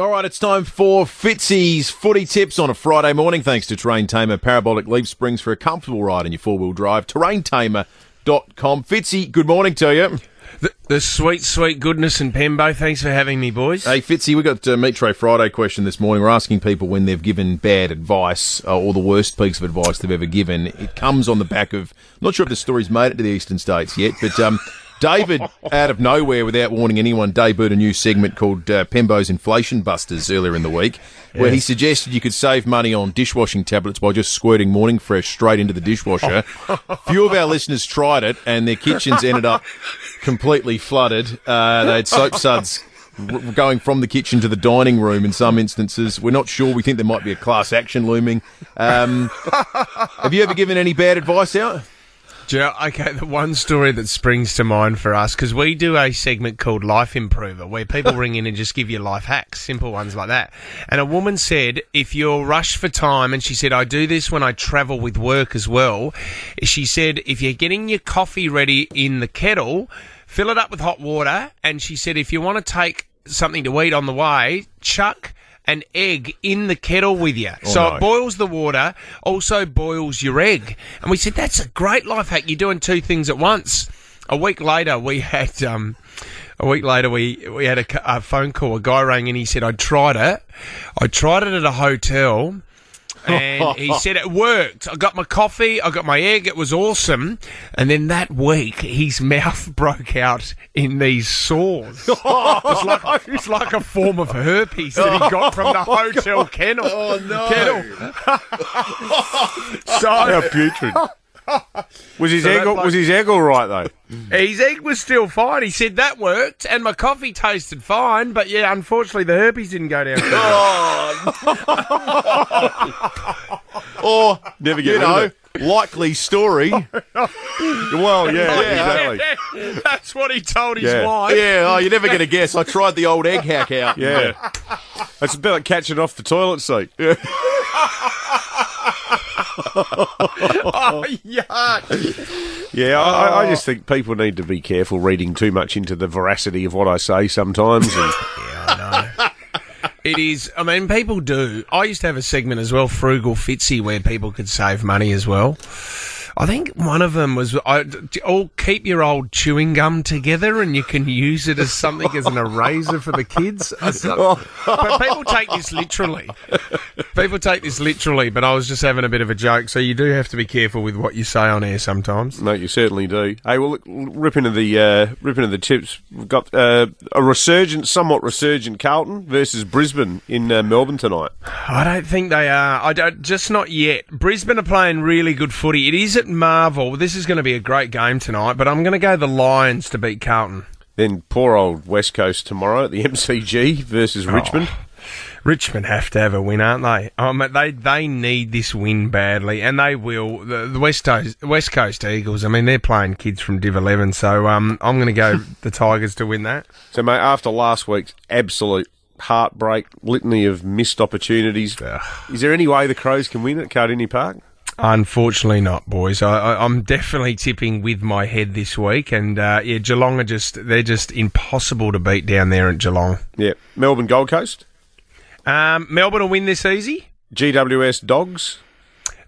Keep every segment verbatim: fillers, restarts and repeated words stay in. All right, it's time for Fitzy's Footy Tips on a Friday morning. Thanks to Terrain Tamer, parabolic leaf springs for a comfortable ride in your four-wheel drive. Terrain Tamer dot com. Fitzy, good morning to you. The, the sweet, sweet goodness in Pembo. Thanks for having me, boys. Hey, Fitzy, we got uh, Meat Tray Friday question this morning. We're asking people when they've given bad advice uh, or the worst piece of advice they've ever given. It comes on the back of, I'm not sure if the story's made it to the eastern states yet, but... Um, David, out of nowhere, without warning anyone, debuted a new segment called uh, Pembo's Inflation Busters earlier in the week, where yeah. he suggested you could save money on dishwashing tablets by just squirting Morning Fresh straight into the dishwasher. A few of our listeners tried it, and their kitchens ended up completely flooded. Uh, they had soap suds going from the kitchen to the dining room in some instances. We're not sure. We think there might be a class action looming. Um, have you ever given any bad advice out? Okay, the one story that springs to mind for us, because we do a segment called Life Improver, where people ring in and just give you life hacks, simple ones like that. And a woman said, if you're rushed for time, and she said, I do this when I travel with work as well, she said, if you're getting your coffee ready in the kettle, fill it up with hot water. And she said, if you want to take something to eat on the way, chuck an egg in the kettle with you. Oh, so no. It boils the water, also boils your egg. And we said, that's a great life hack. You're doing two things at once. A week later, we had... Um A week later, we, we had a, a phone call. A guy rang and he said, I tried it. I tried it at a hotel. And he said it worked. I got my coffee, I got my egg, it was awesome. And then that week, his mouth broke out in these sores. Oh, it's, like, it's like a form of herpes that he got from the hotel God. kennel. Oh, no. Kettle. So, how putrid. Was his, so egg, bloke, was his egg all right, though? His egg was still fine. He said that worked, and my coffee tasted fine, but, yeah, unfortunately, the herpes didn't go down. Oh, no. Or, never get you know, it. likely story. Well, yeah, yeah, exactly. That's what he told his yeah. wife. Yeah, oh, you're never going to guess. I tried the old egg hack out. Yeah. That's a bit like catching off the toilet seat. Yeah. Oh, yuck. Yeah, I, I just think people need to be careful reading too much into the veracity of what I say sometimes. And... yeah, I know. It is. I mean, people do. I used to have a segment as well, Frugal Fitzy, where people could save money as well. I think one of them was, I, all keep your old chewing gum together and you can use it as something, as an eraser for the kids. But people take this literally. People take this literally, but I was just having a bit of a joke. So you do have to be careful with what you say on air sometimes. No, you certainly do. Hey, well, look, rip into the, uh, rip into the tips. We've got uh, a resurgent, somewhat resurgent Carlton versus Brisbane in uh, Melbourne tonight. I don't think they are. I don't, just not yet. Brisbane are playing really good footy. It is at Marvel. This is going to be a great game tonight, but I'm going to go the Lions to beat Carlton. Then poor old West Coast tomorrow at the M C G versus oh. Richmond. Richmond have to have a win, aren't they? Um, they they need this win badly, and they will. The, the West Coast, West Coast Eagles, I mean, they're playing kids from Div eleven, so um, I'm going to go the Tigers to win that. So, mate, after last week's absolute heartbreak, litany of missed opportunities, is there any way the Crows can win at Kardinia Park? Unfortunately not, boys. I, I, I'm definitely tipping with my head this week, and uh, yeah, Geelong are just—they're just impossible to beat down there at Geelong. Yeah, Melbourne Gold Coast. Um, Melbourne will win this easy. G W S Dogs.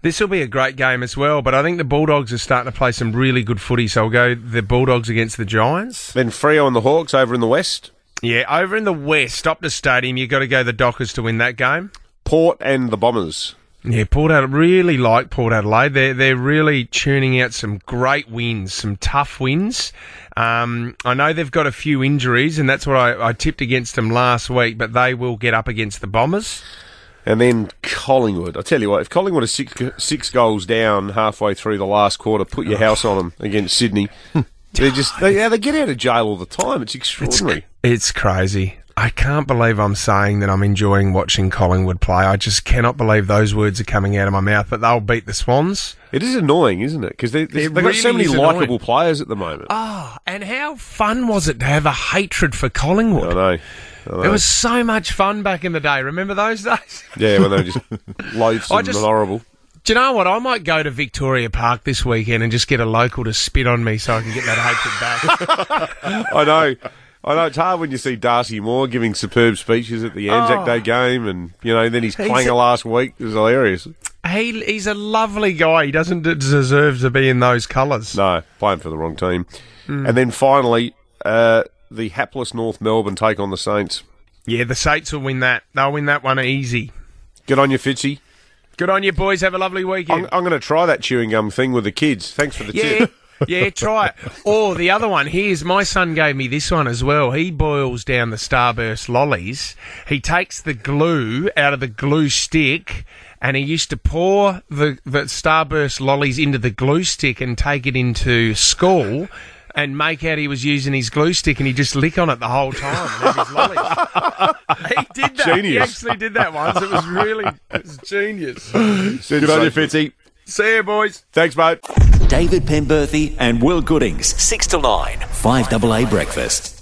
This will be a great game as well, but I think the Bulldogs are starting to play some really good footy, so I'll go the Bulldogs against the Giants. Then Freo and the Hawks over in the West. Yeah, over in the West, up the stadium. You've got to go the Dockers to win that game. Port and the Bombers. Yeah, Port Adelaide, really like Port Adelaide. They're, they're really tuning out some great wins, some tough wins. Um, I know they've got a few injuries, and that's what I, I tipped against them last week, but they will get up against the Bombers. And then Collingwood. I tell you what, if Collingwood are six, six goals down halfway through the last quarter, put your house on them against Sydney. They're just, they just they get out of jail all the time. It's extraordinary. It's, it's crazy. I can't believe I'm saying that I'm enjoying watching Collingwood play. I just cannot believe those words are coming out of my mouth, but they'll beat the Swans. It is annoying, isn't it? Because they've they really got so many likeable players at the moment. Oh, and how fun was it to have a hatred for Collingwood? I know. I know. It was so much fun back in the day. Remember those days? Yeah, when they were just loathsome just, and horrible. Do you know what? I might go to Victoria Park this weekend and just get a local to spit on me so I can get that hatred back. I know. I know it's hard when you see Darcy Moore giving superb speeches at the Anzac oh. Day game, and you know then his clanger last week is hilarious. He he's a lovely guy. He doesn't deserve to be in those colours. No, playing for the wrong team. Mm. And then finally, uh, the hapless North Melbourne take on the Saints. Yeah, the Saints will win that. They'll win that one easy. Good on you, Fitzy. Good on you, boys. Have a lovely weekend. I'm, I'm going to try that chewing gum thing with the kids. Thanks for the yeah. tip. Yeah, try it. Or the other one, here's my son gave me this one as well. He boils down the Starburst lollies. He takes the glue out of the glue stick, and he used to pour the, the Starburst lollies into the glue stick and take it into school and make out he was using his glue stick, and he just lick on it the whole time and have his lollies. He did that. Genius. He actually did that once. It was really it was genius. See you, buddy, Fitzy. See you, boys. Thanks, mate. David Penberthy and Will Goodings, six to nine, five double A Breakfast.